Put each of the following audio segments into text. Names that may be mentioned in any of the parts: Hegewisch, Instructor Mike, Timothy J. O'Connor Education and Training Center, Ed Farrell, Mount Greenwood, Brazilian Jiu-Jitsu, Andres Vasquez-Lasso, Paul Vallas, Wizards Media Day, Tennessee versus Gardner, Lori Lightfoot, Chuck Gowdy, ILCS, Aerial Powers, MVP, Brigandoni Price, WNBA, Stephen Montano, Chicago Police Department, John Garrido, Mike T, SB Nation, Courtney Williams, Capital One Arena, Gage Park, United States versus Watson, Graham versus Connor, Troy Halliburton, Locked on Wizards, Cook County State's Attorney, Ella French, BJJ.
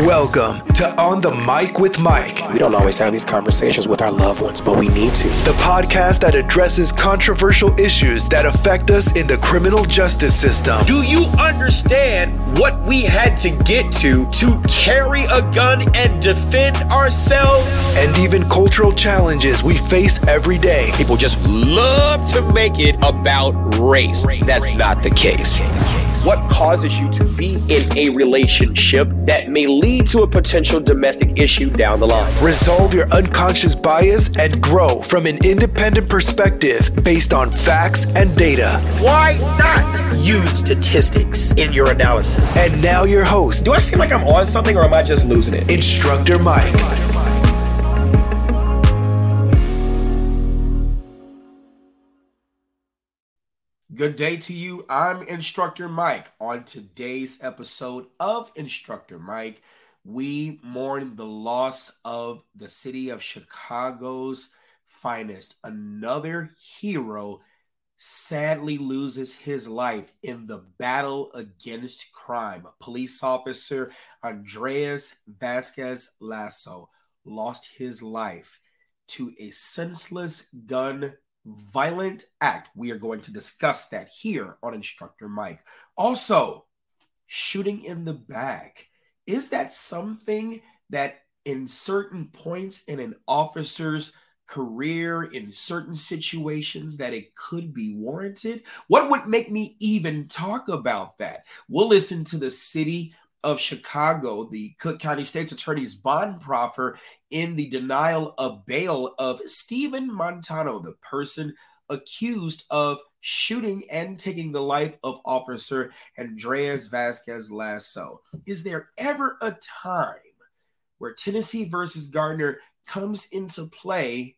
Welcome to On the Mic with Mike. We don't always have these conversations with our loved ones, but we need to. The podcast that addresses controversial issues that affect us in the criminal justice system. Do you understand what we had to get to carry a gun and defend ourselves? And even cultural challenges we face every day. People just love to make it about race. That's not the case. What causes you to be in a relationship that may lead to a potential domestic issue down the line? Resolve your unconscious bias and grow from an independent perspective based on facts and data. Why not use statistics in your analysis? And now your host. Do I seem like I'm on something or am I just losing it? Instructor Mike. Good day to you. I'm Instructor Mike. On today's episode of Instructor Mike, we mourn the loss of the city of Chicago's finest. Another hero sadly loses his life in the battle against crime. Police officer Andres Vasquez-Lasso lost his life to a senseless gun violent act. We are going to discuss that here on Instructor Mike. Also, shooting in the back. Is that something that in certain points in an officer's career, in certain situations, that it could be warranted? What would make me even talk about that? We'll listen to the city of Chicago, the Cook County State's Attorney's bond proffer in the denial of bail of Stephen Montano, the person accused of shooting and taking the life of Officer Andres Vasquez-Lasso. Is there ever a time where Tennessee versus Gardner comes into play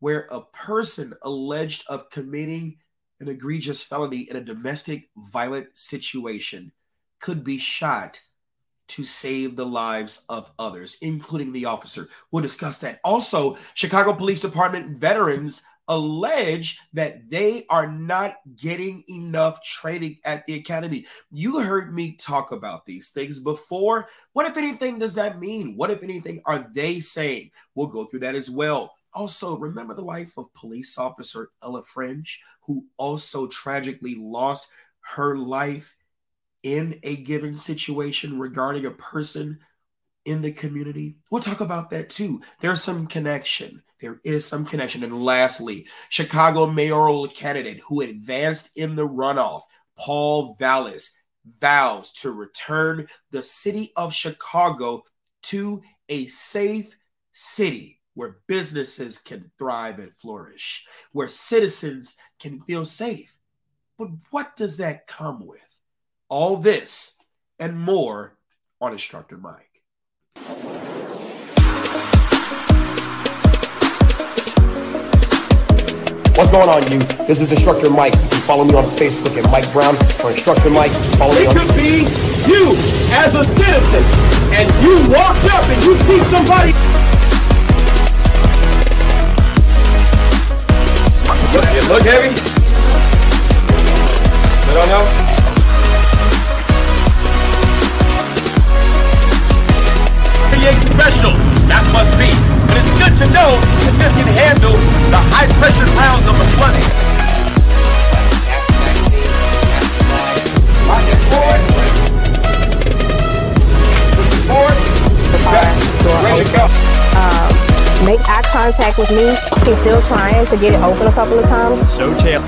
where a person alleged of committing an egregious felony in a domestic violent situation could be shot to save the lives of others, including the officer? We'll discuss that. Also, Chicago Police Department veterans allege that they are not getting enough training at the academy. You heard me talk about these things before. What, if anything, does that mean? What, if anything, are they saying? We'll go through that as well. Also, remember the life of police officer Ella French, who also tragically lost her life in a given situation regarding a person in the community. We'll talk about that too. There's some connection. There is some connection. And lastly, Chicago mayoral candidate who advanced in the runoff, Paul Vallas, vows to return the city of Chicago to a safe city where businesses can thrive and flourish, where citizens can feel safe. But what does that come with? All this and more on Instructor Mike. What's going on, you? This is Instructor Mike. You can follow me on Facebook at Mike Brown or Instructor Mike. Follow me on Facebook. It could be you as a citizen, and you walked up and you see somebody. Does it look heavy? I don't know. Special, that must be, but it's good to know that this can handle the high pressure rounds of the flooding. Make eye contact with me. She's still trying to get it open a couple of times. So chill.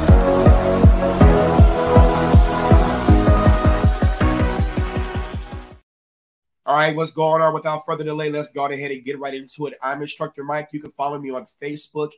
All right, what's going on? Without further delay, let's go ahead and get right into it. I'm Instructor Mike. You can follow me on Facebook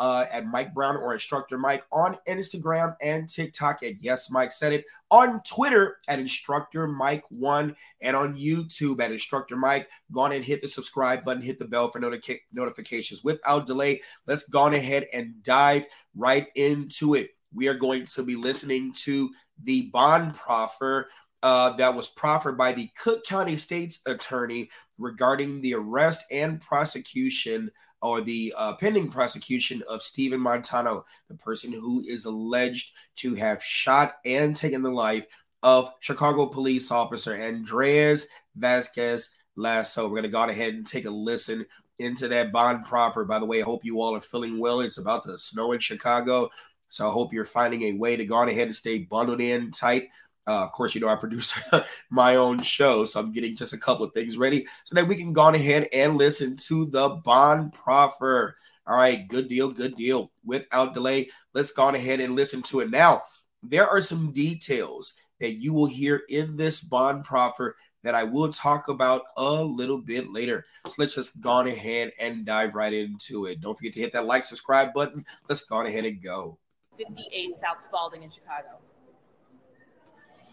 at Mike Brown or Instructor Mike, on Instagram and TikTok at Yes Mike Said It, on Twitter at Instructor Mike 1, and on YouTube at Instructor Mike. Go on and hit the subscribe button, hit the bell for notifications. Without delay, let's go on ahead and dive right into it. We are going to be listening to the bond proffer that was proffered by the Cook County State's Attorney regarding the arrest and prosecution or the pending prosecution of Stephen Montano, the person who is alleged to have shot and taken the life of Chicago police officer Andres Vasquez-Lasso. We're going to go ahead and take a listen into that bond proffer. By the way, I hope you all are feeling well. It's about to snow in Chicago, so I hope you're finding a way to go ahead and stay bundled in tight. Of course, you know, I produce my own show, so I'm getting just a couple of things ready so that we can go ahead and listen to the bond proffer. All right, good deal, good deal. Without delay, let's go ahead and listen to it. Now, there are some details that you will hear in this bond proffer that I will talk about a little bit later. So let's just go ahead and dive right into it. Don't forget to hit that like, subscribe button. Let's go ahead and go. 58 South Spaulding in Chicago.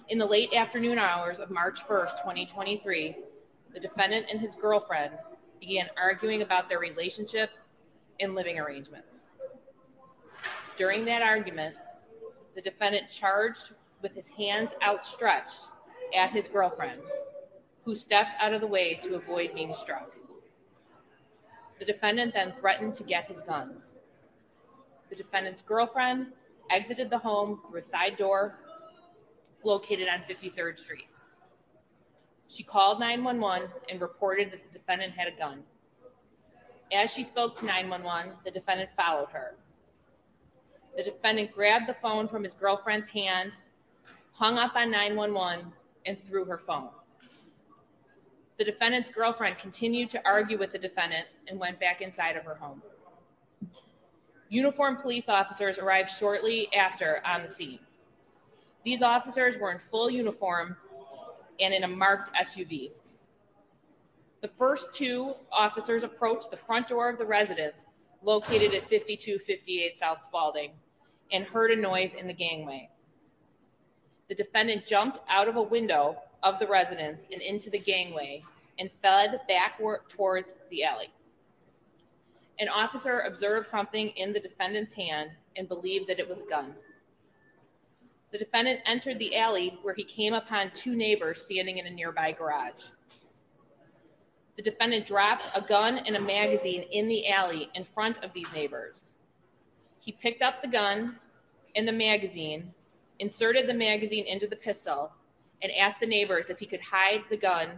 In the late afternoon hours of March 1st, 2023, the defendant and his girlfriend began arguing about their relationship and living arrangements. During that argument, the defendant charged with his hands outstretched at his girlfriend, who stepped out of the way to avoid being struck. The defendant then threatened to get his gun. The defendant's girlfriend exited the home through a side door located on 53rd Street. She called 911 and reported that the defendant had a gun. As she spoke to 911, the defendant followed her. The defendant grabbed the phone from his girlfriend's hand, hung up on 911, and threw her phone. The defendant's girlfriend continued to argue with the defendant and went back inside of her home. Uniformed police officers arrived shortly after on the scene. These officers were in full uniform and in a marked SUV. The first two officers approached the front door of the residence located at 5258 South Spaulding and heard a noise in the gangway. The defendant jumped out of a window of the residence and into the gangway and fled backward towards the alley. An officer observed something in the defendant's hand and believed that it was a gun. The defendant entered the alley where he came upon two neighbors standing in a nearby garage. The defendant dropped a gun and a magazine in the alley in front of these neighbors. He picked up the gun and the magazine, inserted the magazine into the pistol, and asked the neighbors if he could hide the gun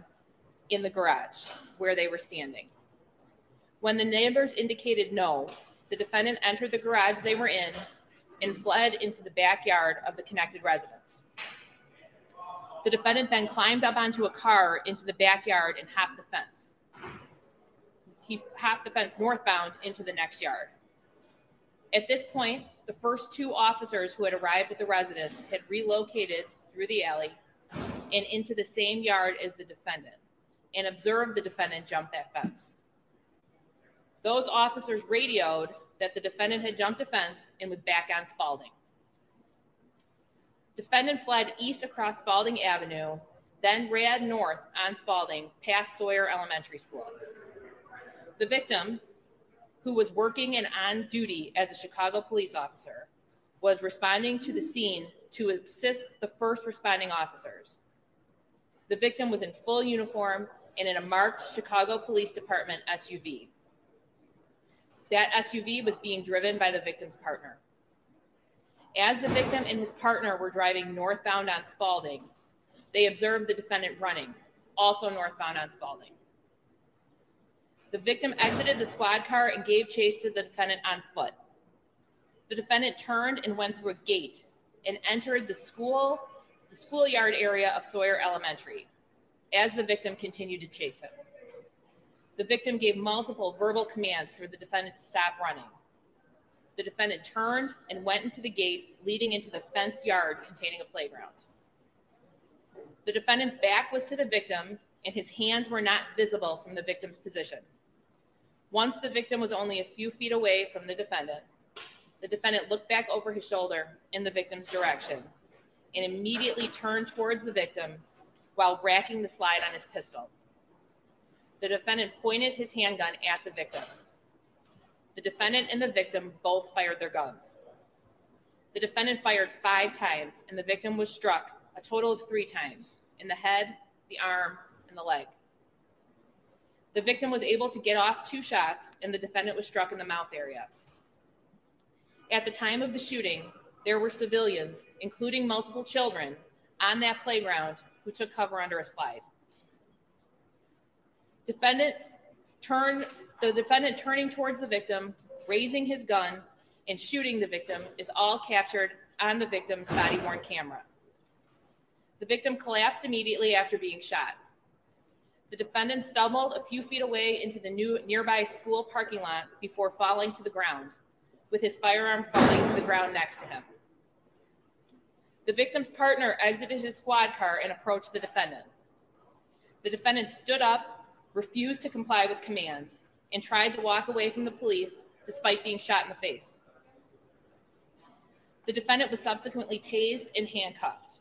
in the garage where they were standing. When the neighbors indicated no, the defendant entered the garage they were in and fled into the backyard of the connected residence. The defendant then climbed up onto a car into the backyard and hopped the fence. He hopped the fence northbound into the next yard. At this point, the first two officers who had arrived at the residence had relocated through the alley and into the same yard as the defendant and observed the defendant jump that fence. Those officers radioed that the defendant had jumped a fence and was back on Spaulding. Defendant fled east across Spaulding Avenue, then ran north on Spaulding past Sawyer Elementary School. The victim, who was working and on duty as a Chicago police officer, was responding to the scene to assist the first responding officers. The victim was in full uniform and in a marked Chicago Police Department SUV. That SUV was being driven by the victim's partner. As the victim and his partner were driving northbound on Spaulding, they observed the defendant running, also northbound on Spaulding. The victim exited the squad car and gave chase to the defendant on foot. The defendant turned and went through a gate and entered the schoolyard area of Sawyer Elementary, as the victim continued to chase him. The victim gave multiple verbal commands for the defendant to stop running. The defendant turned and went into the gate leading into the fenced yard containing a playground. The defendant's back was to the victim and his hands were not visible from the victim's position. Once the victim was only a few feet away from the defendant looked back over his shoulder in the victim's direction and immediately turned towards the victim while racking the slide on his pistol. The defendant pointed his handgun at the victim. The defendant and the victim both fired their guns. The defendant fired 5 times, and the victim was struck a total of 3 times in the head, the arm, and the leg. The victim was able to get off 2 shots and the defendant was struck in the mouth area. At the time of the shooting, there were civilians, including multiple children, on that playground who took cover under a slide. The defendant turning towards the victim, raising his gun, and shooting the victim is all captured on the victim's body-worn camera. The victim collapsed immediately after being shot. The defendant stumbled a few feet away into the nearby school parking lot before falling to the ground, with his firearm falling to the ground next to him. The victim's partner exited his squad car and approached the defendant. The defendant stood up, refused to comply with commands, and tried to walk away from the police despite being shot in the face. The defendant was subsequently tased and handcuffed.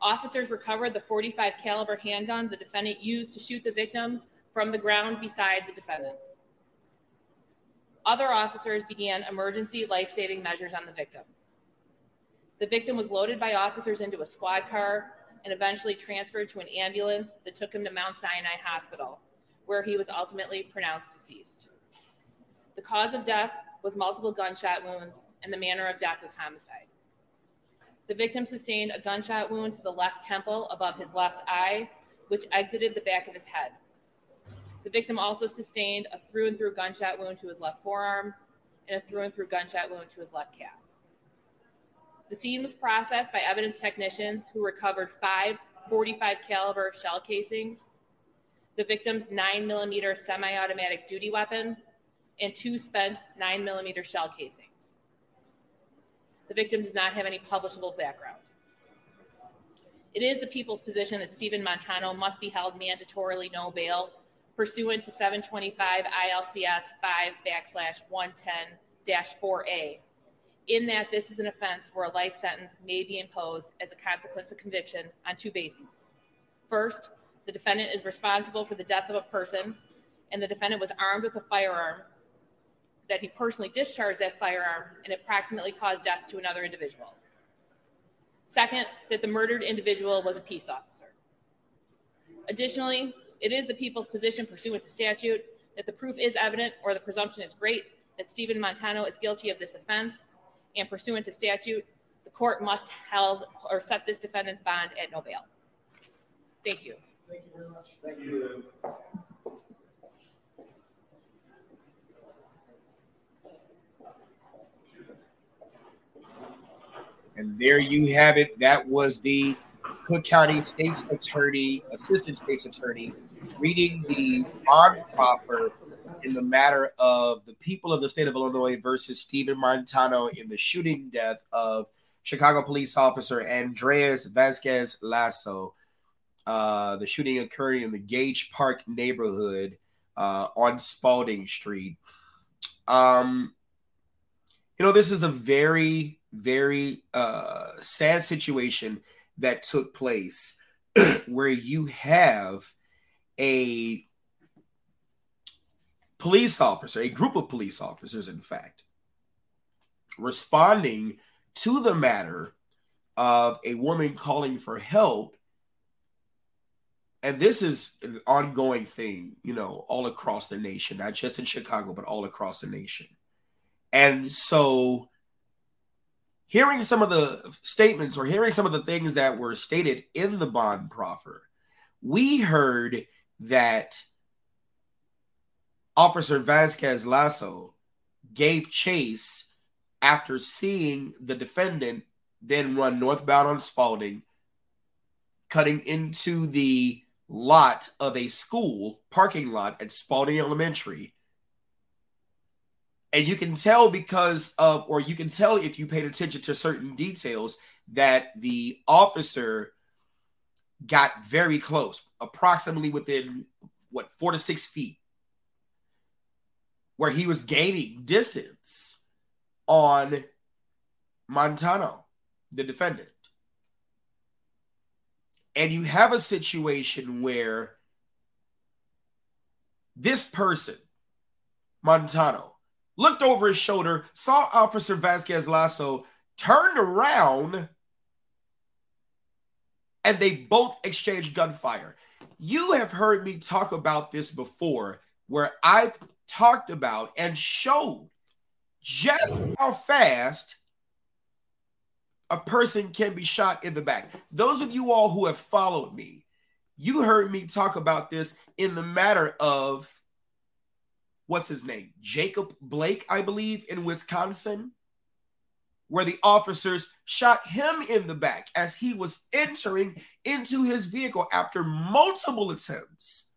Officers recovered the .45 caliber handgun the defendant used to shoot the victim from the ground beside the defendant. Other officers began emergency life-saving measures on the victim. The victim was loaded by officers into a squad car and eventually transferred to an ambulance that took him to Mount Sinai Hospital, where he was ultimately pronounced deceased. The cause of death was multiple gunshot wounds, and the manner of death was homicide. The victim sustained a gunshot wound to the left temple above his left eye, which exited the back of his head. The victim also sustained a through-and-through gunshot wound to his left forearm and a through-and-through gunshot wound to his left calf. The scene was processed by evidence technicians who recovered 5 .45 caliber shell casings, the victim's 9mm semi-automatic duty weapon, and 2 spent 9mm shell casings. The victim does not have any publishable background. It is the people's position that Stephen Montano must be held mandatorily no bail pursuant to 725 ILCS 5/110-4A, in that this is an offense where a life sentence may be imposed as a consequence of conviction on 2 bases. First, the defendant is responsible for the death of a person, and the defendant was armed with a firearm, that he personally discharged that firearm and approximately caused death to another individual. Second, that the murdered individual was a peace officer. Additionally, it is the people's position pursuant to statute that the proof is evident or the presumption is great that Stephen Montano is guilty of this offense, and pursuant to statute, the court must set this defendant's bond at no bail. Thank you. Thank you very much. Thank you. And there you have it. That was the Cook County State's Attorney, Assistant State's Attorney, reading the bond proffer in the matter of the people of the state of Illinois versus Stephen Montano in the shooting death of Chicago police officer Andres Vasquez-Lasso. The shooting occurred in the Gage Park neighborhood on Spaulding Street. You know, this is a very, very sad situation that took place where you have a police officer, a group of police officers, in fact, responding to the matter of a woman calling for help. And this is an ongoing thing, you know, all across the nation, not just in Chicago, but all across the nation. And so hearing some of the statements or hearing some of the things that were stated in the bond proffer, we heard that Officer Vasquez-Lasso gave chase after seeing the defendant then run northbound on Spaulding, cutting into the lot of a school parking lot at Spaulding Elementary. And you can tell if you paid attention to certain details, that the officer got very close, approximately within, 4 to 6 feet, where he was gaining distance on Montano, the defendant. And you have a situation where this person, Montano, looked over his shoulder, saw Officer Vasquez-Lasso, turned around, and they both exchanged gunfire. You have heard me talk about this before, where I've talked about and showed just how fast a person can be shot in the back. Those of you all who have followed me, you heard me talk about this in the matter of, what's his name? Jacob Blake, I believe, in Wisconsin, where the officers shot him in the back as he was entering into his vehicle after multiple attempts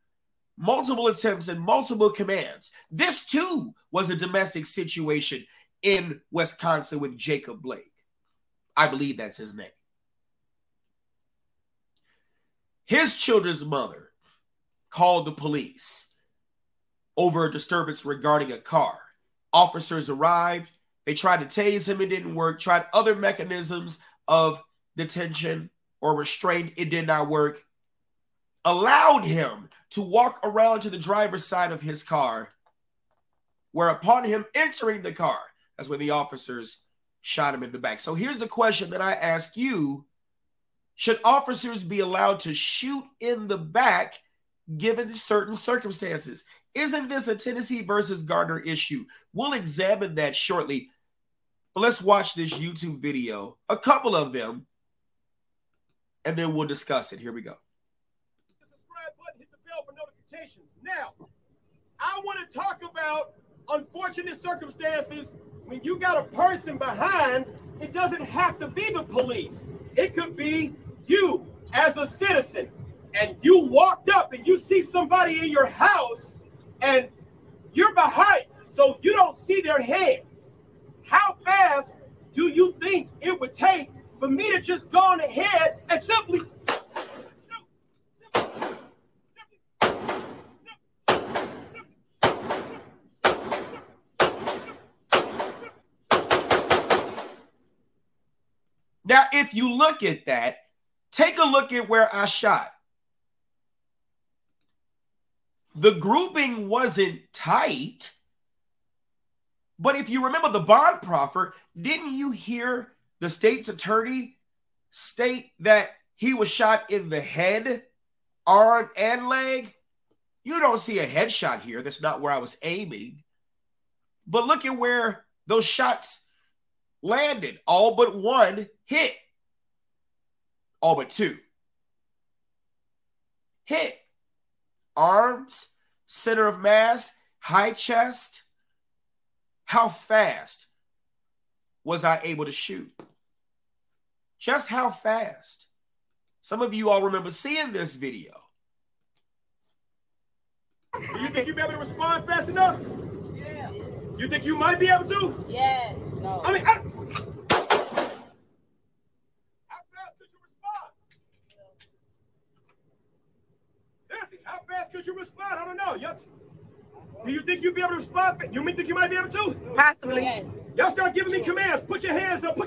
and multiple commands. This too was a domestic situation in Wisconsin with Jacob Blake. I believe that's his name. His children's mother called the police over a disturbance regarding a car. Officers arrived. They tried to tase him. It didn't work. Tried other mechanisms of detention or restraint. It did not work. Allowed him to walk around to the driver's side of his car, where upon him entering the car, that's when the officers shot him in the back. So here's the question that I ask you. Should officers be allowed to shoot in the back given certain circumstances? Isn't this a Tennessee versus Gardner issue? We'll examine that shortly. But let's watch this YouTube video, a couple of them, and then we'll discuss it. Here we go. Hit the subscribe button, hit the bell for notifications. Now, I want to talk about unfortunate circumstances when you got a person behind. It doesn't have to be the police. It could be you as a citizen, and you walked up and you see somebody in your house and you're behind, so you don't see their hands. How fast do you think it would take for me to just go on ahead and simply shoot? Now, if you look at that, take a look at where I shot. The grouping wasn't tight, but if you remember the bond proffer, didn't you hear the state's attorney state that he was shot in the head, arm, and leg? You don't see a headshot here. That's not where I was aiming. But look at where those shots landed. All but one hit. All but two hit. Arms, center of mass, high chest. How fast was I able to shoot? Just how fast? Some of you all remember seeing this video. You think you'll be able to respond fast enough? Yeah. You think you might be able to? Yes. No. I mean, how fast could you respond? Seriously, how fast could you respond? I don't know. Do you think you'd be able to respond? You think you might be able to? Possibly. Yes. Y'all start giving me commands. Put your hands up.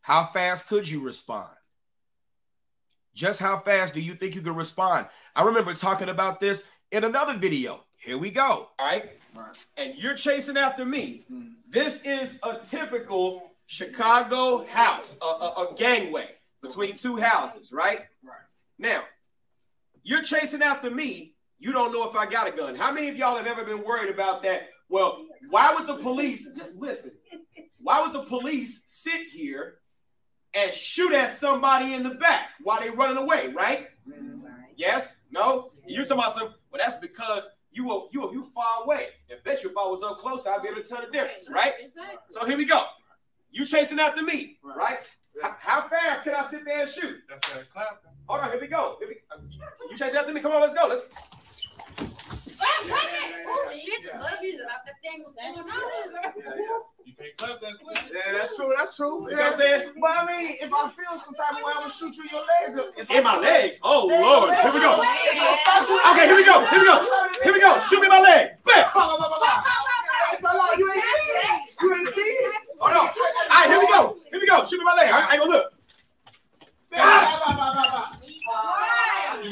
How fast could you respond? Just how fast do you think you can respond? I remember talking about this in another video. Here we go. All right. And you're chasing after me. This is a typical Chicago house, a gangway between two houses, right? Right. Now, you're chasing after me. You don't know if I got a gun. How many of y'all have ever been worried about that? Well, why would the police, just listen, why would the police sit here and shoot at somebody in the back while they running away, right? Right. Yes? No? Yeah. You're talking about some, well, that's because you far away. I bet you if I was up close, I'd be able to tell the difference, right? Exactly. So here we go. You chasing after me, right? Yeah. How fast can I sit there and shoot? That's that clap. All right, here we go. You chasing after me? Come on, let's go. Let's. Oh, shit. You can't clap that quick. Yeah, that's true. That's true. You know what I'm saying? But I mean, if I feel some type of way, I'm gonna shoot you in your legs. In my legs? Oh, Lord. Here we go. Okay, here we go. Here we go. Here we go. Shoot me in my leg. Bam. You ain't see it. You ain't see it. Hold on. All right, here we go. Here we go. Shoot me in my leg. I ain't gonna look.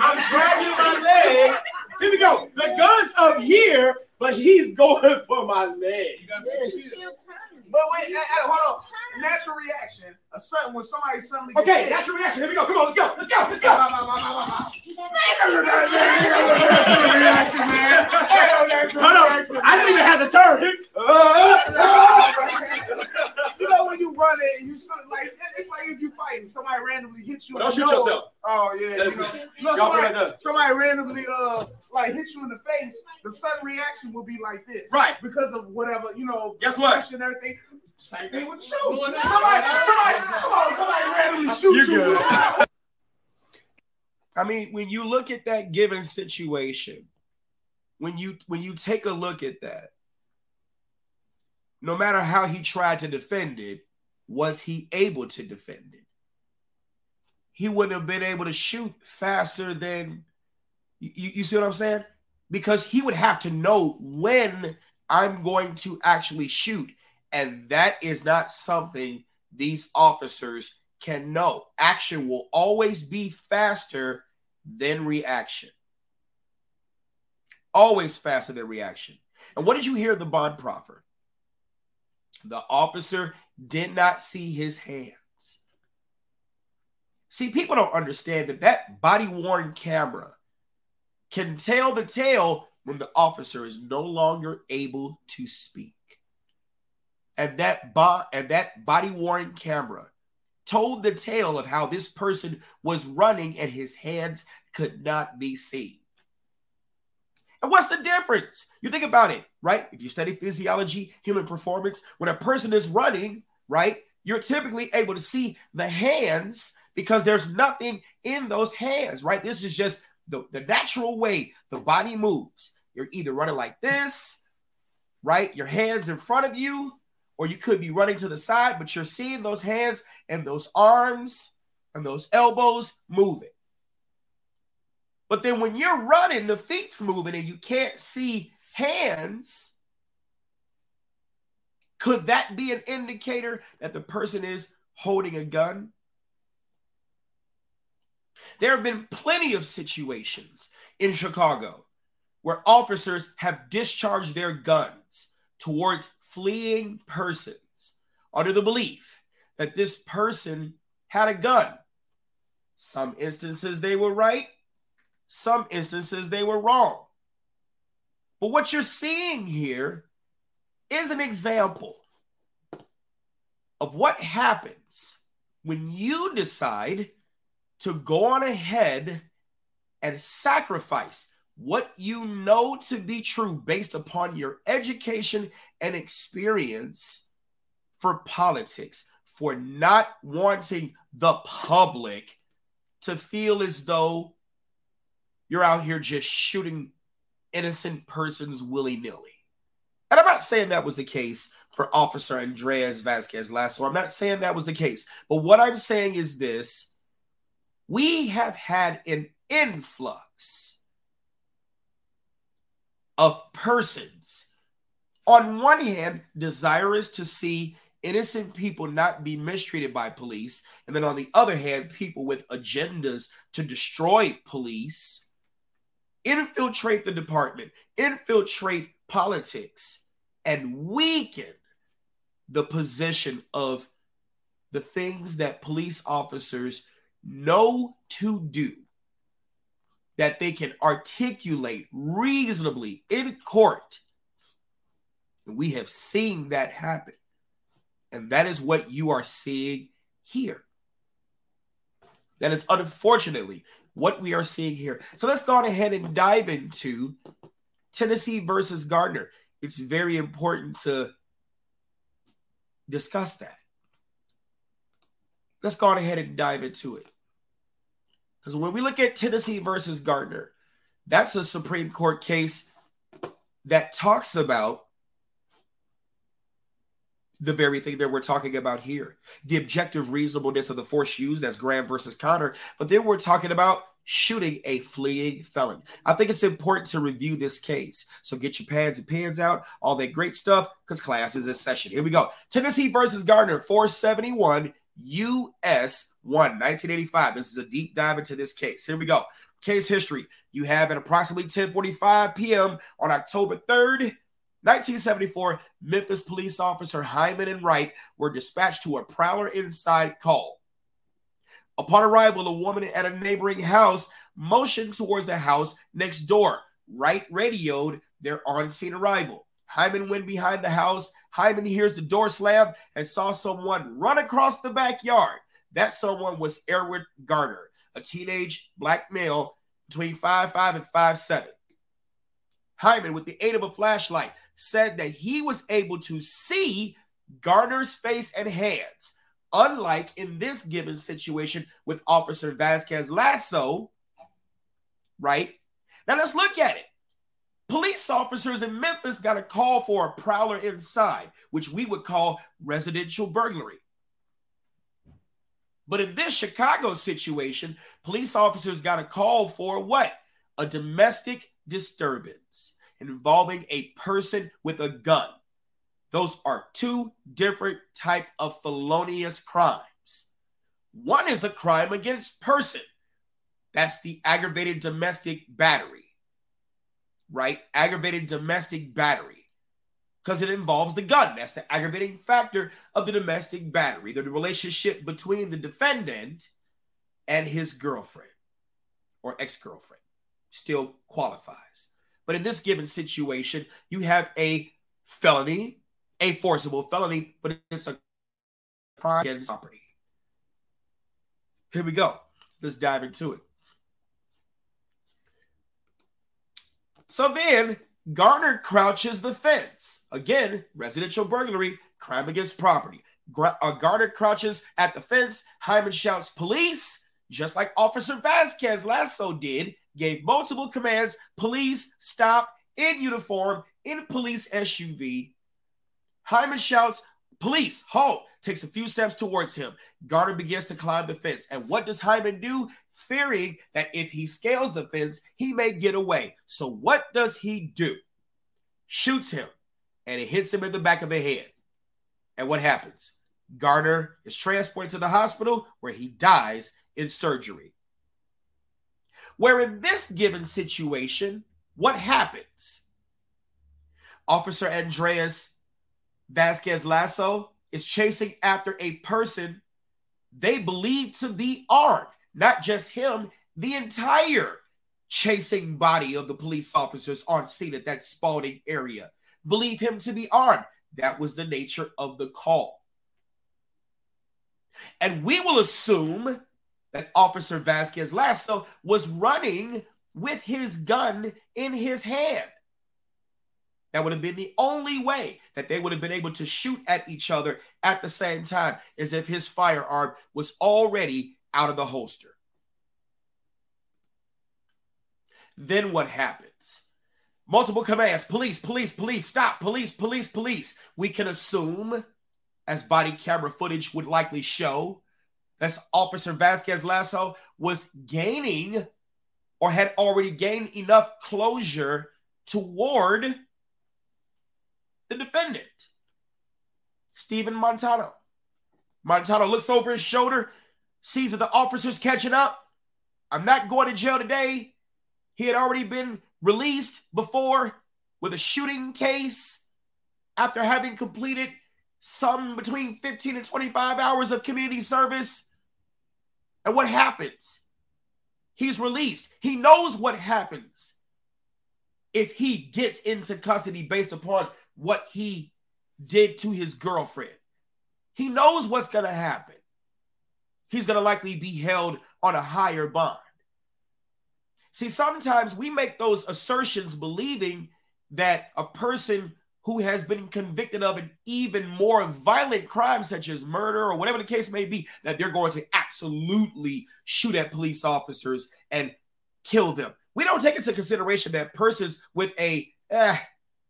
I'm dragging my leg. Here we go. The gun's up here, but he's going. going for my leg. You got but wait, hold on. Natural reaction. A sudden when somebody. Okay, natural reaction. Here we go. Come on, let's go. Natural reaction, man. Hold on. I didn't even have the turn. You know when you run it and you like it's like if you fighting somebody randomly hits you. Don't shoot yourself. Oh yeah. You know, somebody randomly like hits you in the face. The sudden reaction will be like this, right? Because of whatever you know. Guess what? And everything. Same thing with you. Somebody randomly shoots you. I mean, when you look at that given situation, when you take a look at that, no matter how he tried to defend it, was he able to defend it? He wouldn't have been able to shoot faster than you see what I'm saying? Because he would have to know when I'm going to actually shoot. And that is not something these officers can know. Action will always be faster than reaction. Always faster than reaction. And what did you hear of the bond proffer? The officer did not see his hands. See, people don't understand that body-worn camera can tell the tale when the officer is no longer able to speak. And that body-worn camera told the tale of how this person was running and his hands could not be seen. And what's the difference? You think about it, right? If you study physiology, human performance, when a person is running, right, you're typically able to see the hands because there's nothing in those hands, right? This is just the natural way the body moves. You're either running like this, right? Your hands in front of you, or you could be running to the side, but you're seeing those hands and those arms and those elbows moving. But then when you're running, the feet's moving and you can't see hands. Could that be an indicator that the person is holding a gun? There have been plenty of situations in Chicago where officers have discharged their guns towards fleeing persons under the belief that this person had a gun. Some instances they were right. Some instances they were wrong. But what you're seeing here is an example of what happens when you decide to go on ahead and sacrifice what you know to be true based upon your education and experience for politics, for not wanting the public to feel as though you're out here just shooting innocent persons willy-nilly. And I'm not saying that was the case for Officer Andres Vasquez-Lasso. I'm not saying that was the case. But what I'm saying is this. We have had an influx of persons, on one hand, desirous to see innocent people not be mistreated by police, and then on the other hand, people with agendas to destroy police, infiltrate the department, infiltrate politics, and weaken the position of the things that police officers know to do, that they can articulate reasonably in court. And we have seen that happen. And that is what you are seeing here. That is unfortunately what we are seeing here. So let's go ahead and dive into Tennessee versus Gardner. It's very important to discuss that. Let's go ahead and dive into it. Because when we look at Tennessee versus Gardner, that's a Supreme Court case that talks about the very thing that we're talking about here. The objective reasonableness of the force used, that's Graham versus Connor. But then we're talking about shooting a fleeing felon. I think it's important to review this case. So get your pads and pens out, all that great stuff, because class is in session. Here we go. Tennessee versus Gardner, 471 U.S. 1, 1985. This is a deep dive into this case. Here we go. Case history. You have at approximately 10:45 p.m. on October 3rd, 1974, Memphis police officer Hyman and Wright were dispatched to a prowler inside call. Upon arrival, a woman at a neighboring house motioned towards the house next door. Wright radioed their on-scene arrival. Hyman went behind the house. Hyman hears the door slam and saw someone run across the backyard. That someone was Edward Garner, a teenage black male between 5'5 and 5'7. Hyman, with the aid of a flashlight, said that he was able to see Garner's face and hands. Unlike in this given situation with Officer Vasquez-Lasso, right? Now let's look at it. Police officers in Memphis got a call for a prowler inside, which we would call residential burglary. But in this Chicago situation, police officers got a call for what? A domestic disturbance involving a person with a gun. Those are two different types of felonious crimes. One is a crime against person. That's the aggravated domestic battery, right? Aggravated domestic battery, because it involves the gun. That's the aggravating factor of the domestic battery, the relationship between the defendant and his girlfriend or ex-girlfriend still qualifies. But in this given situation, you have a felony, a forcible felony, but it's a crime against property. Here we go. Let's dive into it. So then Garner crouches the fence. Again, residential burglary, crime against property. Garner crouches at the fence. Hyman shouts, "Police," just like Officer Vasquez-Lasso did, gave multiple commands, "Police, stop," in uniform, in police SUV. Hyman shouts, "Police, halt," takes a few steps towards him. Garner begins to climb the fence. And what does Hyman do? Fearing that if he scales the fence, he may get away. So what does he do? Shoots him, and it hits him in the back of the head. And what happens? Garner is transported to the hospital where he dies in surgery. Where in this given situation, what happens? Officer Andres Vasquez-Lasso is chasing after a person they believe to be armed. Not just him, the entire chasing body of the police officers on scene at that Spaulding area believe him to be armed. That was the nature of the call. And we will assume that Officer Vasquez-Lasso was running with his gun in his hand. That would have been the only way that they would have been able to shoot at each other at the same time, as if his firearm was already out of the holster. Then what happens? Multiple commands, "Police, police, police, stop, police, police, police." We can assume, as body camera footage would likely show, that Officer Vasquez-Lasso was gaining or had already gained enough closure toward the defendant, Stephen Montano. Montano looks over his shoulder, sees that the officer's catching up. "I'm not going to jail today." He had already been released before with a shooting case after having completed some between 15 and 25 hours of community service. And what happens? He's released. He knows what happens if he gets into custody based upon what he did to his girlfriend. He knows what's going to happen. He's going to likely be held on a higher bond. See, sometimes we make those assertions believing that a person who has been convicted of an even more violent crime, such as murder or whatever the case may be, that they're going to absolutely shoot at police officers and kill them. We don't take into consideration that persons with a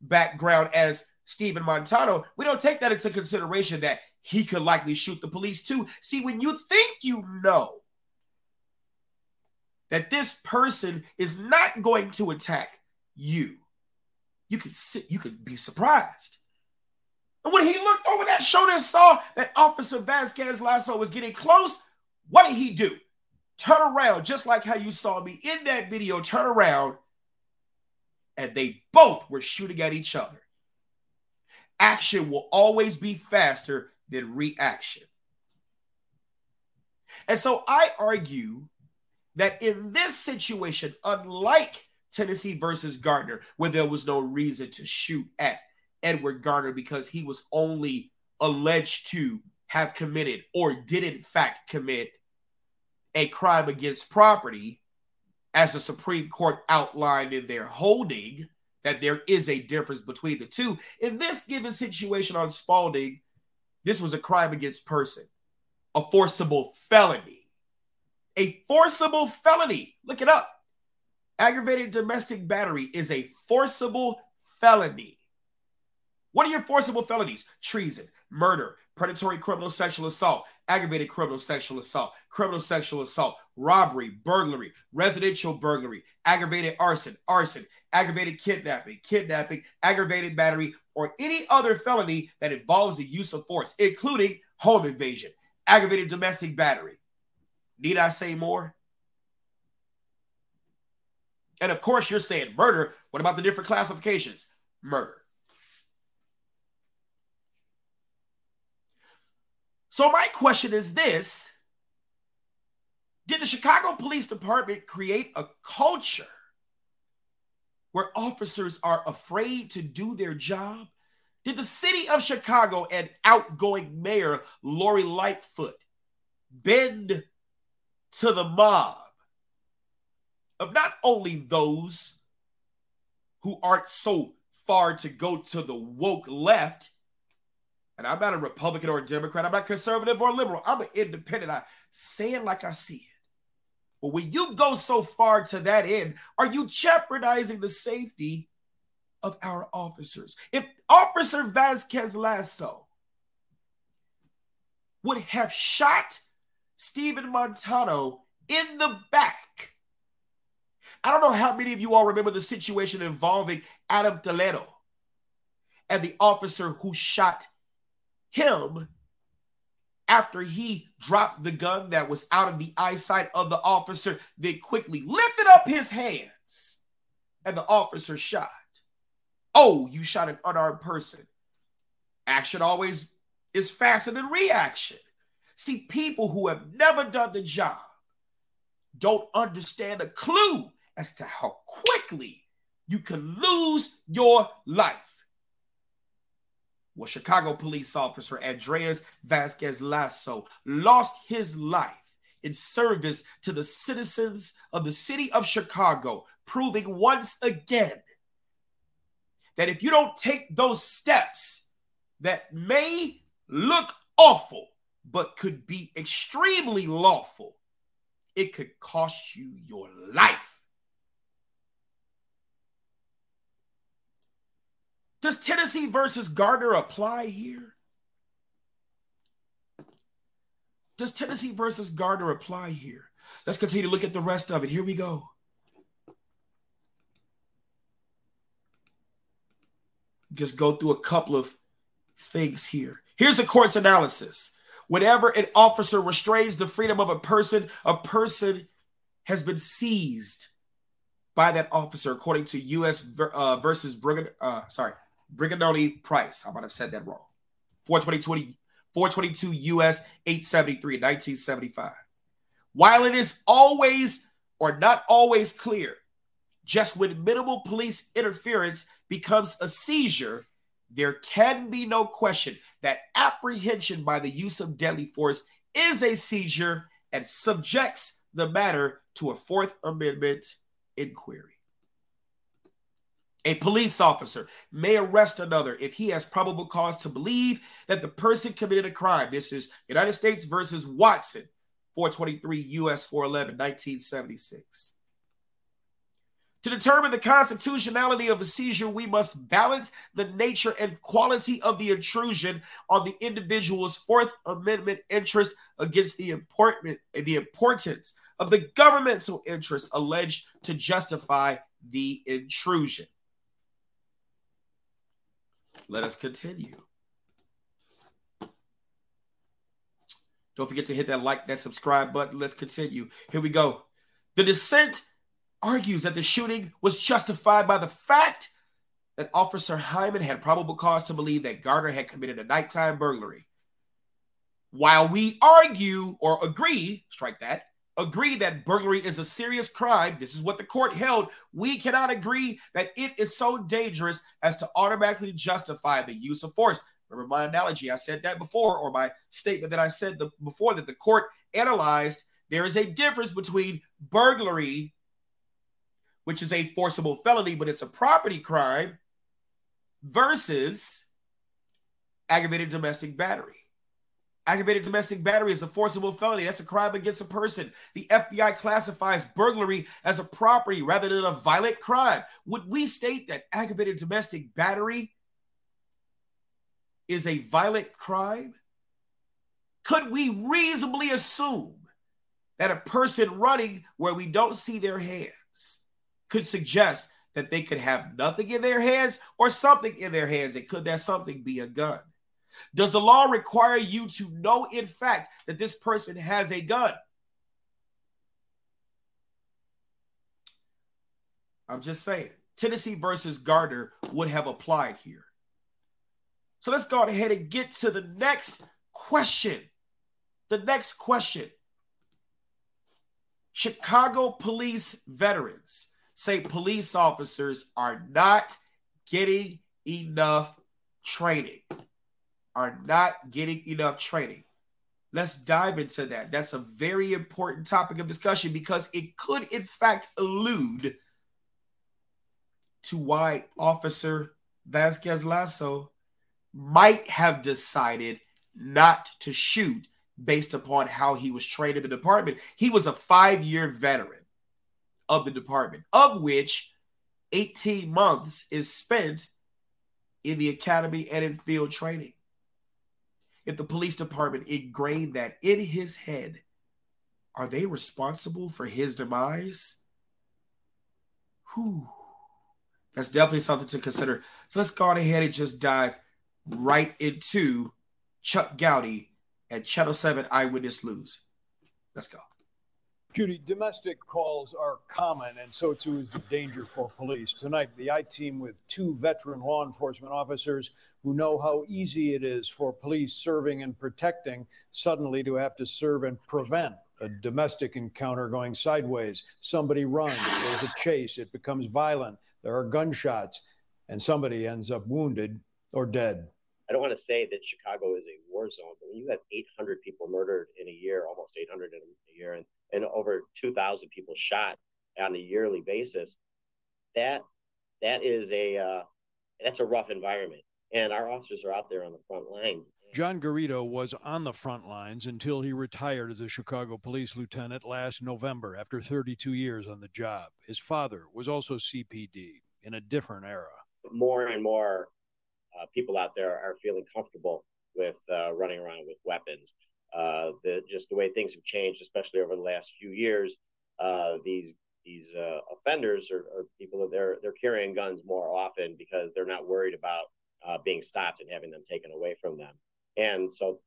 background as Stephen Montano, we don't take that into consideration that he could likely shoot the police too. See, when you think you know that this person is not going to attack you, you could be surprised. And when he looked over that shoulder and saw that Officer Vasquez-Lasso was getting close, what did he do? Turn around, just like how you saw me in that video, turn around, and they both were shooting at each other. Action will always be faster than reaction. And so I argue that in this situation, unlike Tennessee versus Gardner, where there was no reason to shoot at Edward Garner because he was only alleged to have committed or did in fact commit a crime against property, as the Supreme Court outlined in their holding that there is a difference between the two. In this given situation on Spalding, this was a crime against person, a forcible felony. A forcible felony. Look it up. Aggravated domestic battery is a forcible felony. What are your forcible felonies? Treason, murder, predatory criminal sexual assault, aggravated criminal sexual assault, robbery, burglary, residential burglary, aggravated arson, aggravated kidnapping, aggravated battery, or any other felony that involves the use of force, including home invasion, aggravated domestic battery. Need I say more? And of course, you're saying murder. What about the different classifications? Murder. So my question is this: did the Chicago Police Department create a culture where officers are afraid to do their job? Did the city of Chicago and outgoing mayor Lori Lightfoot bend to the mob of not only those who aren't so far to go to the woke left? And I'm not a Republican or a Democrat. I'm not conservative or liberal. I'm an independent. I say it like I see it. But when you go so far to that end, are you jeopardizing the safety of our officers? If Officer Vasquez-Lasso would have shot Stephen Montano in the back, I don't know how many of you all remember the situation involving Adam Toledo and the officer who shot him after he dropped the gun that was out of the eyesight of the officer, then quickly lifted up his hands and the officer shot. Oh, you shot an unarmed person. Action always is faster than reaction. See, people who have never done the job don't understand a clue as to how quickly you can lose your life. Well, Chicago police officer Andres Vasquez-Lasso lost his life in service to the citizens of the city of Chicago, proving once again that if you don't take those steps that may look awful but could be extremely lawful, it could cost you your life. Does Tennessee versus Gardner apply here? Does Tennessee versus Gardner apply here? Let's continue to look at the rest of it. Here we go. Just go through a couple of things here. Here's the court's analysis. Whenever an officer restrains the freedom of a person has been seized by that officer, according to U.S. versus Brigandoni Price. I might have said that wrong. 422 U.S. 873, 1975. While it is always or not always clear just when minimal police interference becomes a seizure, there can be no question that apprehension by the use of deadly force is a seizure and subjects the matter to a Fourth Amendment inquiry. A police officer may arrest another if he has probable cause to believe that the person committed a crime. This is United States versus Watson, 423 U.S. 411, 1976. To determine the constitutionality of a seizure, we must balance the nature and quality of the intrusion on the individual's Fourth Amendment interest against the importance of the governmental interest alleged to justify the intrusion. Let us continue. Don't forget to hit that like, that subscribe button. Let's continue. Here we go. The dissent argues that the shooting was justified by the fact that Officer Hyman had probable cause to believe that Gardner had committed a nighttime burglary. While we argue or agree, strike that, agree that burglary is a serious crime, this is what the court held, we cannot agree that it is so dangerous as to automatically justify the use of force. Remember my analogy, I said that before, or my statement that I said before, that the court analyzed there is a difference between burglary, which is a forcible felony, but it's a property crime, versus aggravated domestic battery. Aggravated domestic battery is a forcible felony. That's a crime against a person. The FBI classifies burglary as a property rather than a violent crime. Would we state that aggravated domestic battery is a violent crime? Could we reasonably assume that a person running where we don't see their hands could suggest that they could have nothing in their hands or something in their hands, and could that something be a gun? Does the law require you to know, in fact, that this person has a gun? I'm just saying, Tennessee versus Gardner would have applied here. So let's go ahead and get to the next question. The next question. Chicago police veterans say police officers are not getting enough training. Let's dive into that. That's a very important topic of discussion because it could, in fact, allude to why Officer Vasquez-Lasso might have decided not to shoot based upon how he was trained in the department. He was a 5-year veteran of the department, of which 18 months is spent in the academy and in field training. If the police department ingrained that in his head, are they responsible for his demise? Whew. That's definitely something to consider. So let's go ahead and just dive right into Chuck Gowdy and Channel 7 Eyewitness News. Let's go. Judy, domestic calls are common, and so too is the danger for police. Tonight, the I-Team with 2 veteran law enforcement officers who know how easy it is for police serving and protecting suddenly to have to serve and prevent a domestic encounter going sideways. Somebody runs, there's a chase, it becomes violent, there are gunshots, and somebody ends up wounded or dead. I don't want to say that Chicago is a war zone, but when you have 800 people murdered in a year, almost 800 in a year, and over 2,000 people shot on a yearly basis, that's a rough environment. And our officers are out there on the front lines. John Garrido was on the front lines until he retired as a Chicago police lieutenant last November after 32 years on the job. His father was also CPD in a different era. More and more people out there are feeling comfortable with running around with weapons. Just the way things have changed, especially over the last few years, these offenders are people that they're carrying guns more often because they're not worried about being stopped and having them taken away from them. And so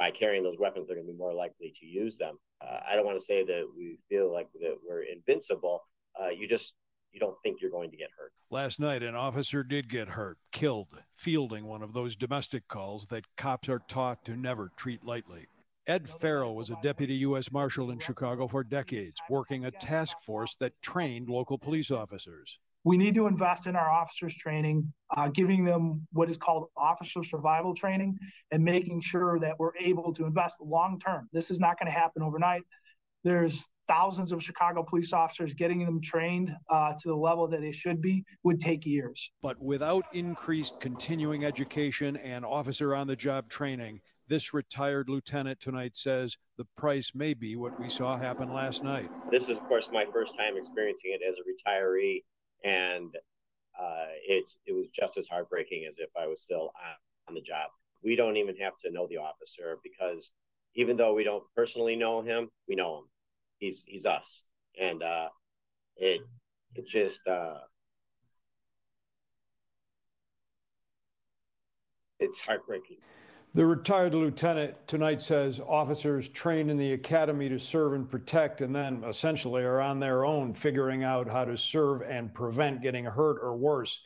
by carrying those weapons, they're going to be more likely to use them. I don't want to say that we feel like that we're invincible. You don't think you're going to get hurt. Last night, an officer did get hurt, killed, fielding one of those domestic calls that cops are taught to never treat lightly. Ed Farrell was a deputy U.S. Marshal in Chicago for decades, working a task force that trained local police officers. We need to invest in our officers' training, giving them what is called officer survival training, and making sure that we're able to invest long-term. This is not going to happen overnight. There's thousands of Chicago police officers. Getting them trained to the level that they should be would take years. But without increased continuing education and officer on-the-job training, this retired lieutenant tonight says the price may be what we saw happen last night. This is, of course, my first time experiencing it as a retiree, and it was just as heartbreaking as if I was still on the job. We don't even have to know the officer because even though we don't personally know him, we know him. He's us, and it just it's heartbreaking. The retired lieutenant tonight says officers trained in the academy to serve and protect, and then essentially are on their own figuring out how to serve and prevent getting hurt or worse.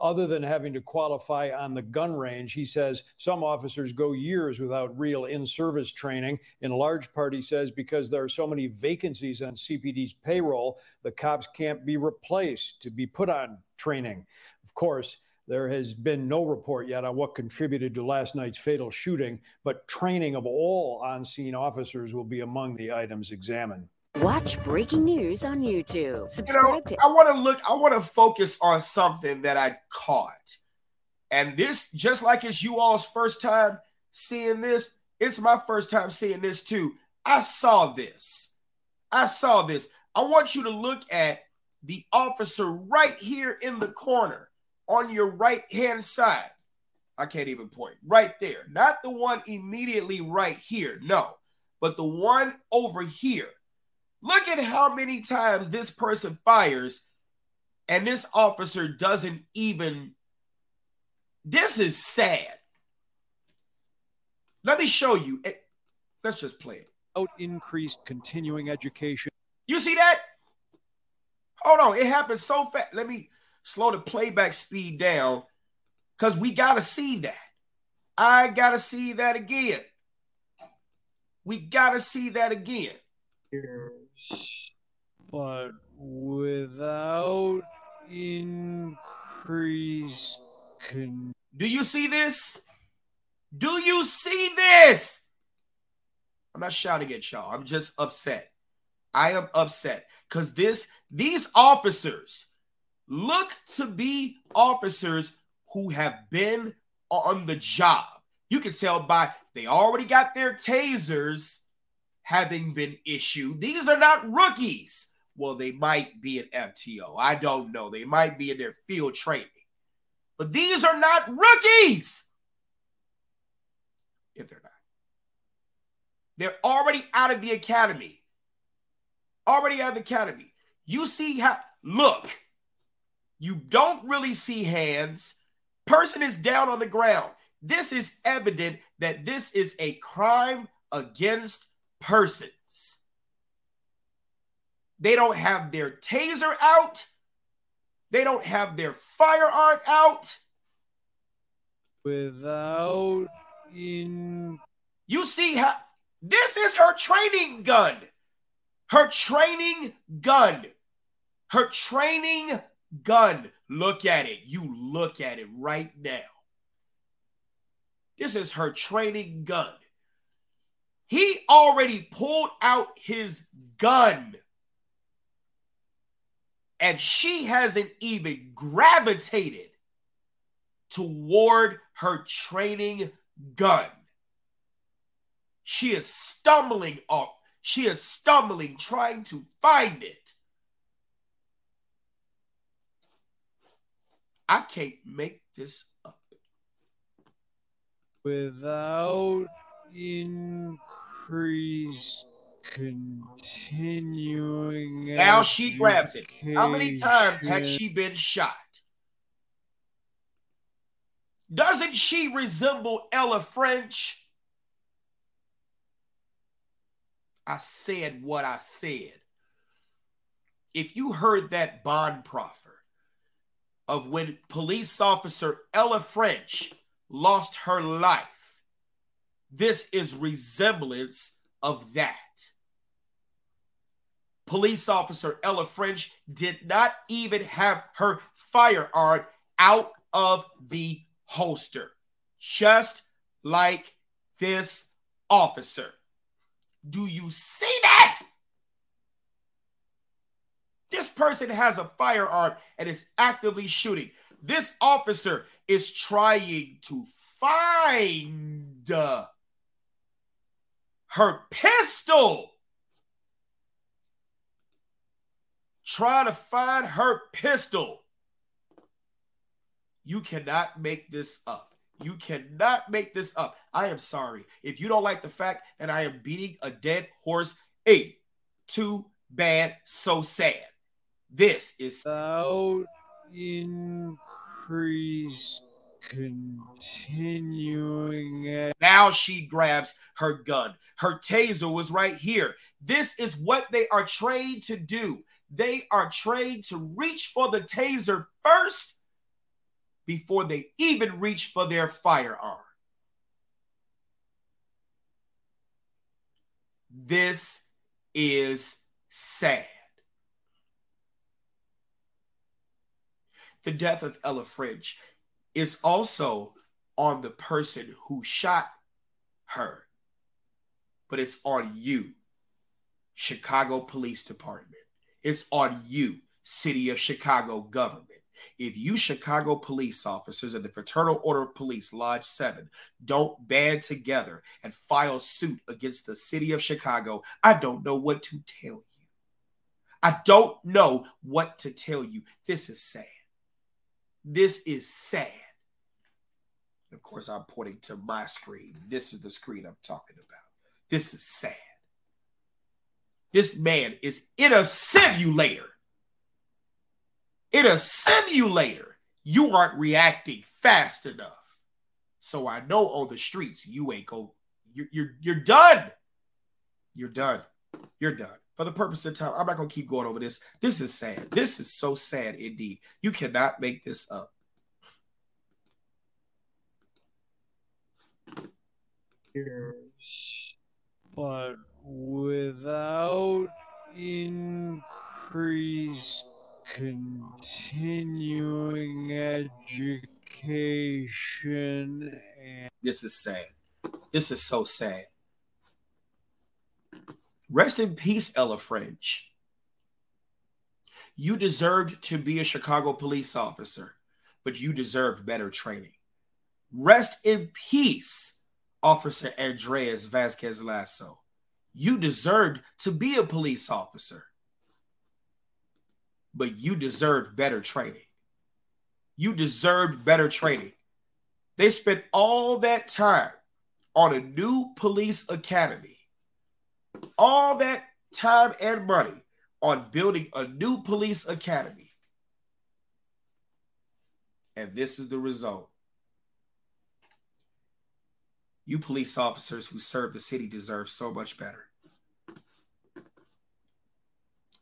other than having to qualify on the gun range. He says some officers go years without real in-service training. In large part, he says, because there are so many vacancies on CPD's payroll, the cops can't be replaced to be put on training. Of course, there has been no report yet on what contributed to last night's fatal shooting, but training of all on-scene officers will be among the items examined. Watch breaking news on YouTube. Subscribe to. I want to focus on something that I caught, and this, just like it's you all's first time seeing this, it's my first time seeing this too. I saw this. I want you to look at the officer right here in the corner on your right hand side. I can't even point right there. Not the one immediately right here, no, but the one over here. Look at how many times this person fires and this officer doesn't even. This is sad. Let me show you. Let's just play it. Increased continuing education. You see that? Hold on. It happens so fast. Let me slow the playback speed down because we got to see that. I got to see that again. We got to see that again. But without increase. Do you see this? Do you see this? I'm not shouting at y'all. I'm just upset. I am upset because these officers look to be officers who have been on the job. You can tell by they already got their tasers having been issued. These are not rookies. Well, they might be an FTO. I don't know. They might be in their field training. But these are not rookies. If they're not. They're already out of the academy. Already out of the academy. You see how, look. You don't really see hands. Person is down on the ground. This is evident that this is a crime against persons. They don't have their taser out. They don't have their firearm out. Without in. You see how this is her training gun. Her training gun. Her training gun. Look at it. You look at it right now. This is her training gun. He already pulled out his gun. And she hasn't even gravitated toward her training gun. She is stumbling up. She is stumbling, trying to find it. I can't make this up. Without increase continuing. Now she grabs it. How many times had she been shot? Doesn't she resemble Ella French? I said what I said. If you heard that bond proffer of when police officer Ella French lost her life, this is resemblance of that. Police officer Ella French did not even have her firearm out of the holster. Just like this officer. Do you see that? This person has a firearm and is actively shooting. This officer is trying to find her pistol. Trying to find her pistol. You cannot make this up. You cannot make this up. I am sorry. If you don't like the fact that I am beating a dead horse, hey, too bad, so sad. This is without increase continuing. Now she grabs her gun. Her taser was right here. This is what they are trained to do. They are trained to reach for the taser first before they even reached for their firearm. This is sad. The death of Ella French is also on the person who shot her, but it's on you, Chicago Police Department. It's on you, City of Chicago government. If you Chicago police officers and the Fraternal Order of Police Lodge 7 don't band together and file suit against the City of Chicago, I don't know what to tell you. I don't know what to tell you. This is sad. This is sad. Of course, I'm pointing to my screen. This is the screen I'm talking about. This is sad. This man is in a simulator. In a simulator, you aren't reacting fast enough. So I know on the streets, you ain't go. You're done. You're done. You're done. For the purpose of time, I'm not going to keep going over this. This is sad. This is so sad indeed. You cannot make this up. But without increased continuing education. This is sad. This is so sad. Rest in peace, Ella French. You deserved to be a Chicago police officer, but you deserved better training. Rest in peace, Officer Andres Vasquez-Lasso. You deserved to be a police officer, but you deserved better training. You deserved better training. They spent all that time on a new police academy, all that time and money on building a new police academy. And this is the result. You police officers who serve the city deserve so much better.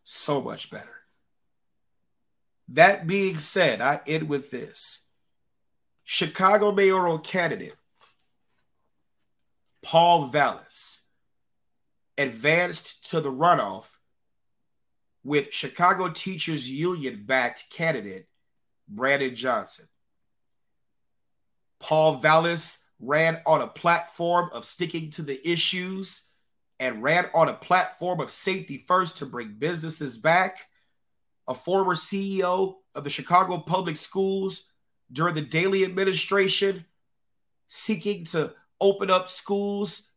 So much better. That being said, I end with this. Chicago mayoral candidate Paul Vallas advanced to the runoff with Chicago Teachers Union-backed candidate Brandon Johnson. Paul Vallas ran on a platform of sticking to the issues and ran on a platform of safety first to bring businesses back. A former CEO of the Chicago Public Schools during the Daley administration, seeking to open up schools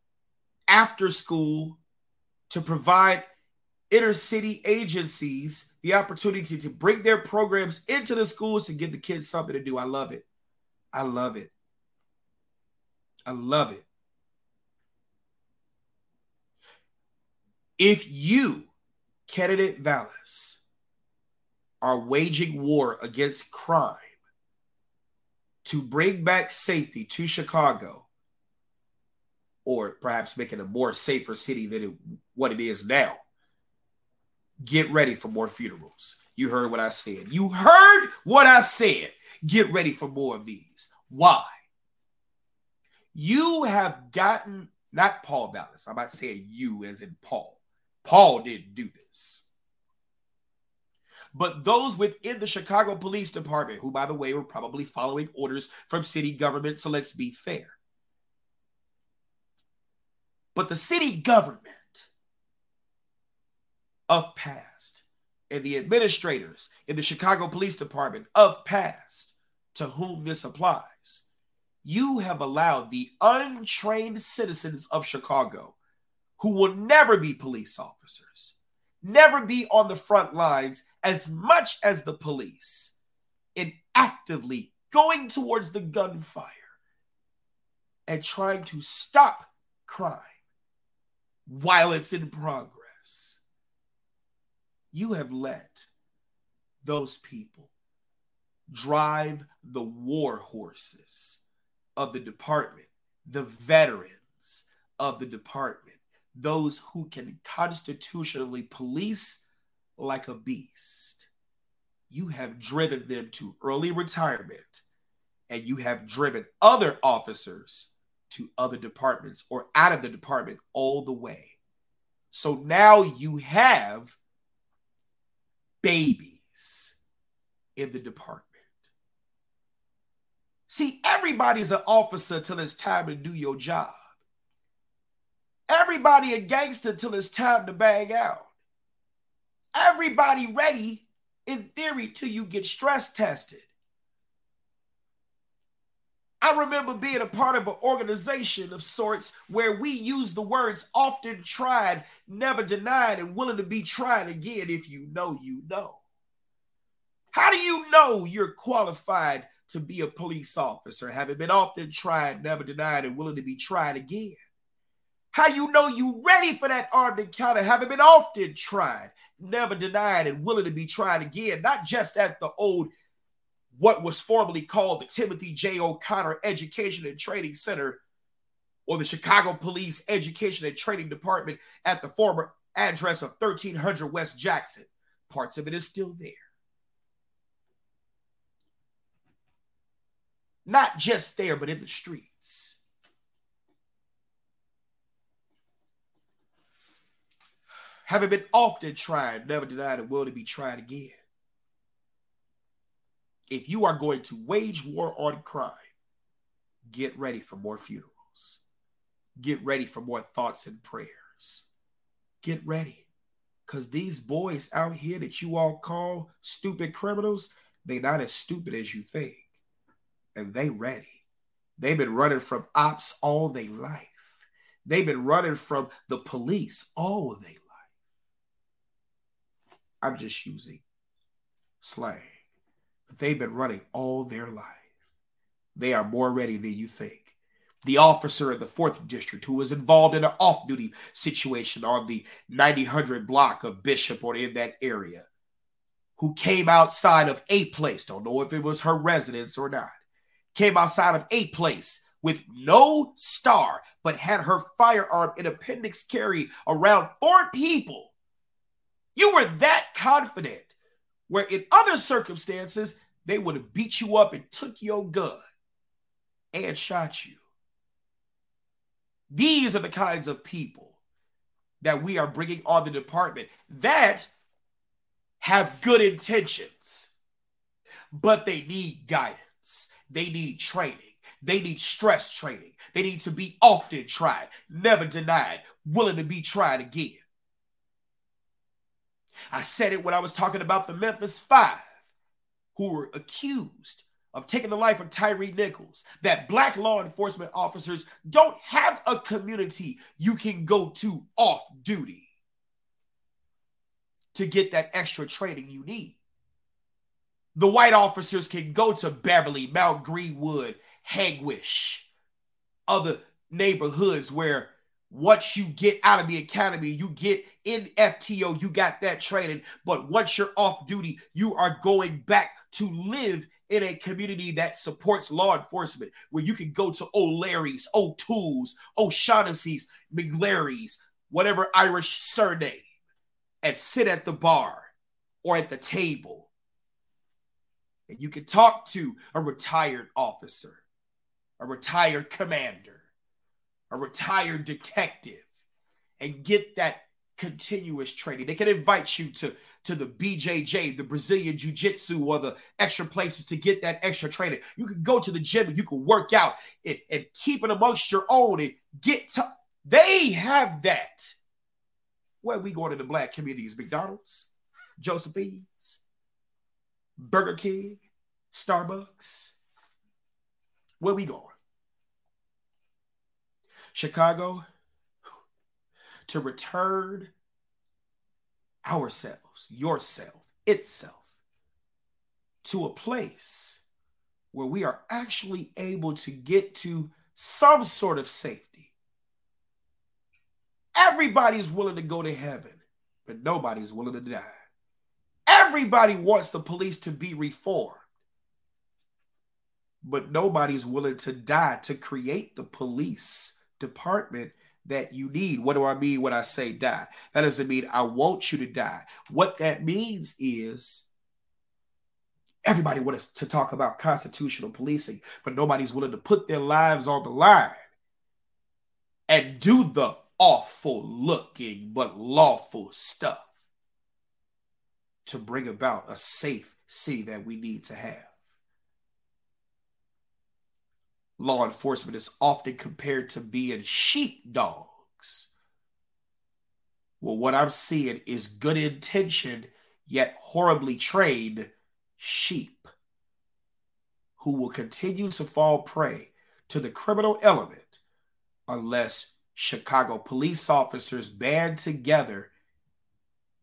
after school to provide inner city agencies the opportunity to bring their programs into the schools to give the kids something to do. I love it. I love it. I love it. If you, candidate Vallas, are waging war against crime to bring back safety to Chicago, or perhaps make it a more safer city than what it is now, get ready for more funerals. You heard what I said. You heard what I said. Get ready for more of these. Why? You have gotten, not Paul Vallas, I'm not saying you as in Paul. Paul didn't do this. But those within the Chicago Police Department, who, by the way, were probably following orders from city government, so let's be fair. But the city government of past and the administrators in the Chicago Police Department of past, to whom this applies, you have allowed the untrained citizens of Chicago, who will never be police officers, never be on the front lines as much as the police, in actively going towards the gunfire and trying to stop crime while it's in progress. You have let those people drive the war horses of the department, the veterans of the department, those who can constitutionally police like a beast. You have driven them to early retirement and you have driven other officers to other departments or out of the department all the way. So now you have babies in the department. See, everybody's an officer till it's time to do your job. Everybody a gangster till it's time to bang out. Everybody ready, in theory, till you get stress tested. I remember being a part of an organization of sorts where we use the words often tried, never denied, and willing to be tried again if you know you know. How do you know you're qualified to be a police officer, having been often tried, never denied, and willing to be tried again? How do you know you ready for that armed encounter, having been often tried, never denied, and willing to be tried again, not just at the old what was formerly called the Timothy J. O'Connor Education and Training Center or the Chicago Police Education and Training Department at the former address of 1300 West Jackson. Parts of it is still there. Not just there, but in the streets. Having been often tried, never denied, and willing to be tried again. If you are going to wage war on crime, get ready for more funerals. Get ready for more thoughts and prayers. Get ready. Because these boys out here that you all call stupid criminals, they're not as stupid as you think. And they ready. They've been running from ops all their life. They've been running from the police all their life. I'm just using slang. They've been running all their life. They are more ready than you think. The officer in the 4th District who was involved in an off-duty situation on the 9000 block of Bishop or in that area, who came outside of a place, don't know if it was her residence or not, came outside of a place with no star, but had her firearm in appendix carry around 4 people. You were that confident. Where in other circumstances, they would have beat you up and took your gun and shot you. These are the kinds of people that we are bringing on the department that have good intentions, but they need guidance. They need training. They need stress training. They need to be often tried, never denied, willing to be tried again. I said it when I was talking about the Memphis Five, who were accused of taking the life of Tyre Nichols, that black law enforcement officers don't have a community you can go to off duty to get that extra training you need. The white officers can go to Beverly, Mount Greenwood, Hegewisch, other neighborhoods where once you get out of the academy, you get in FTO, you got that training. But once you're off duty, you are going back to live in a community that supports law enforcement, where you can go to O'Leary's, O'Toole's, O'Shaughnessy's, McLary's, whatever Irish surname, and sit at the bar or at the table. And you can talk to a retired officer, a retired commander, a retired detective, and get that continuous training. They can invite you to the BJJ, the Brazilian Jiu-Jitsu, or the extra places to get that extra training. You can go to the gym and you can work out and keep it amongst your own and get to... They have that. Where we going to the black communities? McDonald's, Josephine's, Burger King, Starbucks. Where we going? Chicago, to return ourselves, yourself, itself, to a place where we are actually able to get to some sort of safety. Everybody's willing to go to heaven, but nobody's willing to die. Everybody wants the police to be reformed, but nobody's willing to die to create the police department that you need. What do I mean when I say die? That doesn't mean I want you to die. What that means is Everybody wants to talk about constitutional policing, but nobody's willing to put their lives on the line and do the awful looking but lawful stuff to bring about a safe city that we need to have. Law enforcement is often compared to being sheepdogs. Well, what I'm seeing is good intention, yet horribly trained sheep who will continue to fall prey to the criminal element unless Chicago police officers band together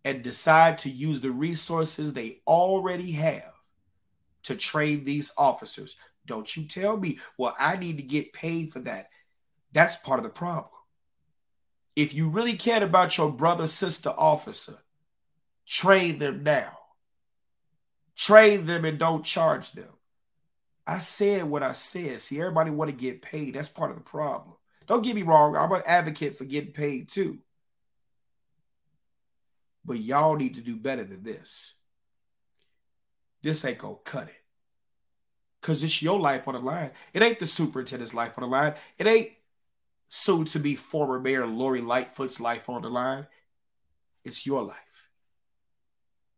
and decide to use the resources they already have to train these officers. Don't you tell me, well, I need to get paid for that. That's part of the problem. If you really cared about your brother, sister, officer, train them now. Train them and don't charge them. I said what I said. See, everybody want to get paid. That's part of the problem. Don't get me wrong. I'm an advocate for getting paid too. But y'all need to do better than this. This ain't going to cut it. Because it's your life on the line. It ain't the superintendent's life on the line. It ain't soon-to-be former Mayor Lori Lightfoot's life on the line. It's your life.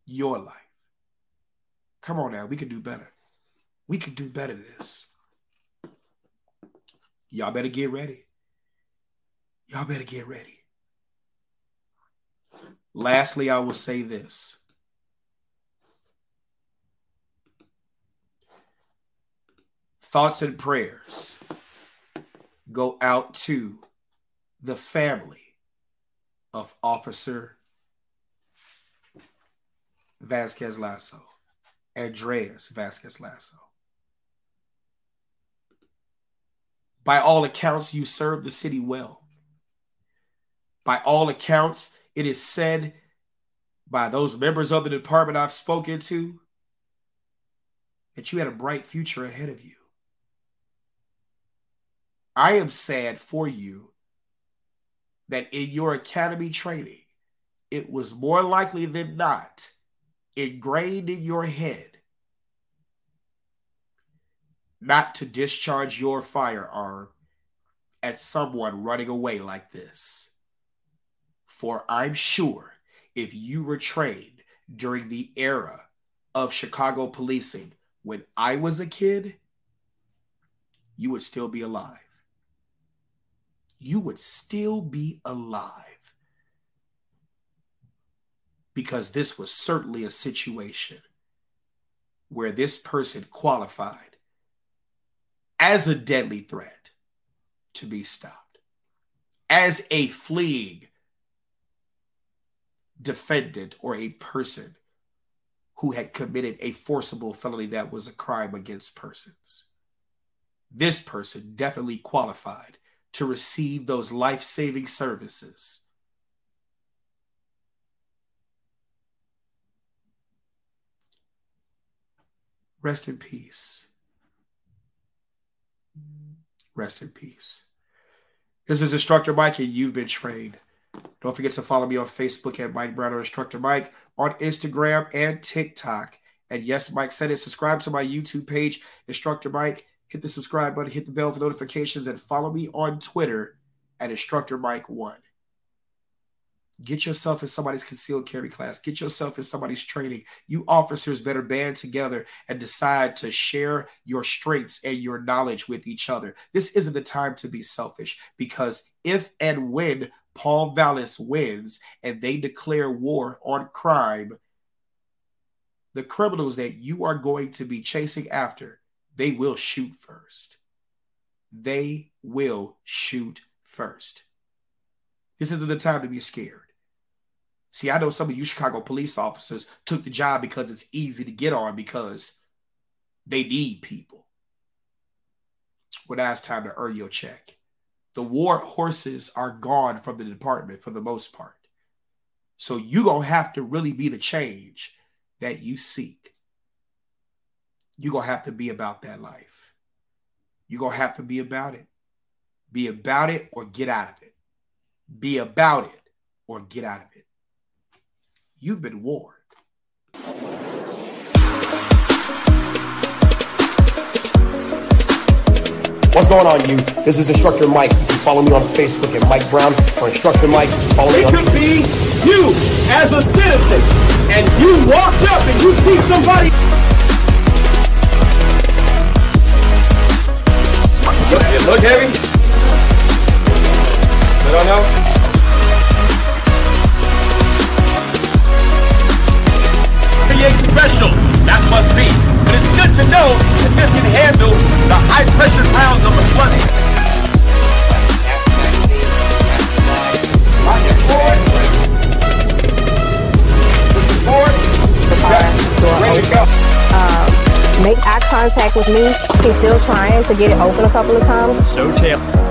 Your life. Come on now. We can do better. We can do better than this. Y'all better get ready. Y'all better get ready. Lastly, I will say this. Thoughts and prayers go out to the family of Officer Vasquez-Lasso, Andres Vasquez-Lasso. By all accounts, you served the city well. By all accounts, it is said by those members of the department I've spoken to that you had a bright future ahead of you. I am sad for you that in your academy training, it was more likely than not ingrained in your head not to discharge your firearm at someone running away like this. For I'm sure if you were trained during the era of Chicago policing when I was a kid, you would still be alive. You would still be alive. Because this was certainly a situation where this person qualified as a deadly threat to be stopped, as a fleeing defendant or a person who had committed a forcible felony that was a crime against persons. This person definitely qualified to receive those life-saving services. Rest in peace. Rest in peace. This is Instructor Mike, and you've been trained. Don't forget to follow me on Facebook at Mike Brown or Instructor Mike, on Instagram and TikTok. And yes, Mike said it. Subscribe to my YouTube page, Instructor Mike. Hit the subscribe button, hit the bell for notifications, and follow me on Twitter at Instructor Mike 1. Get yourself in somebody's concealed carry class. Get yourself in somebody's training. You officers better band together and decide to share your strengths and your knowledge with each other. This isn't the time to be selfish, because if and when Paul Vallas wins and they declare war on crime, the criminals that you are going to be chasing after, they will shoot first. They will shoot first. This isn't the time to be scared. See, I know some of you Chicago police officers took the job because it's easy to get on, because they need people. Well, now it's time to earn your check. The war horses are gone from the department for the most part. So you're going to have to really be the change that you seek. You're going to have to be about that life. You're going to have to be about it. Be about it or get out of it. Be about it or get out of it. You've been warned. What's going on, you? This is Instructor Mike. You can follow me on Facebook at Mike Brown or Instructor Mike. Follow me on. It could be you as a citizen, and you walked up and you see somebody. Does it look heavy? I don't know. Special, that must be. But it's good to know that this can handle the high pressure rounds of a flooding. Make eye contact with me. He's still trying to get it open a couple of times. So chill.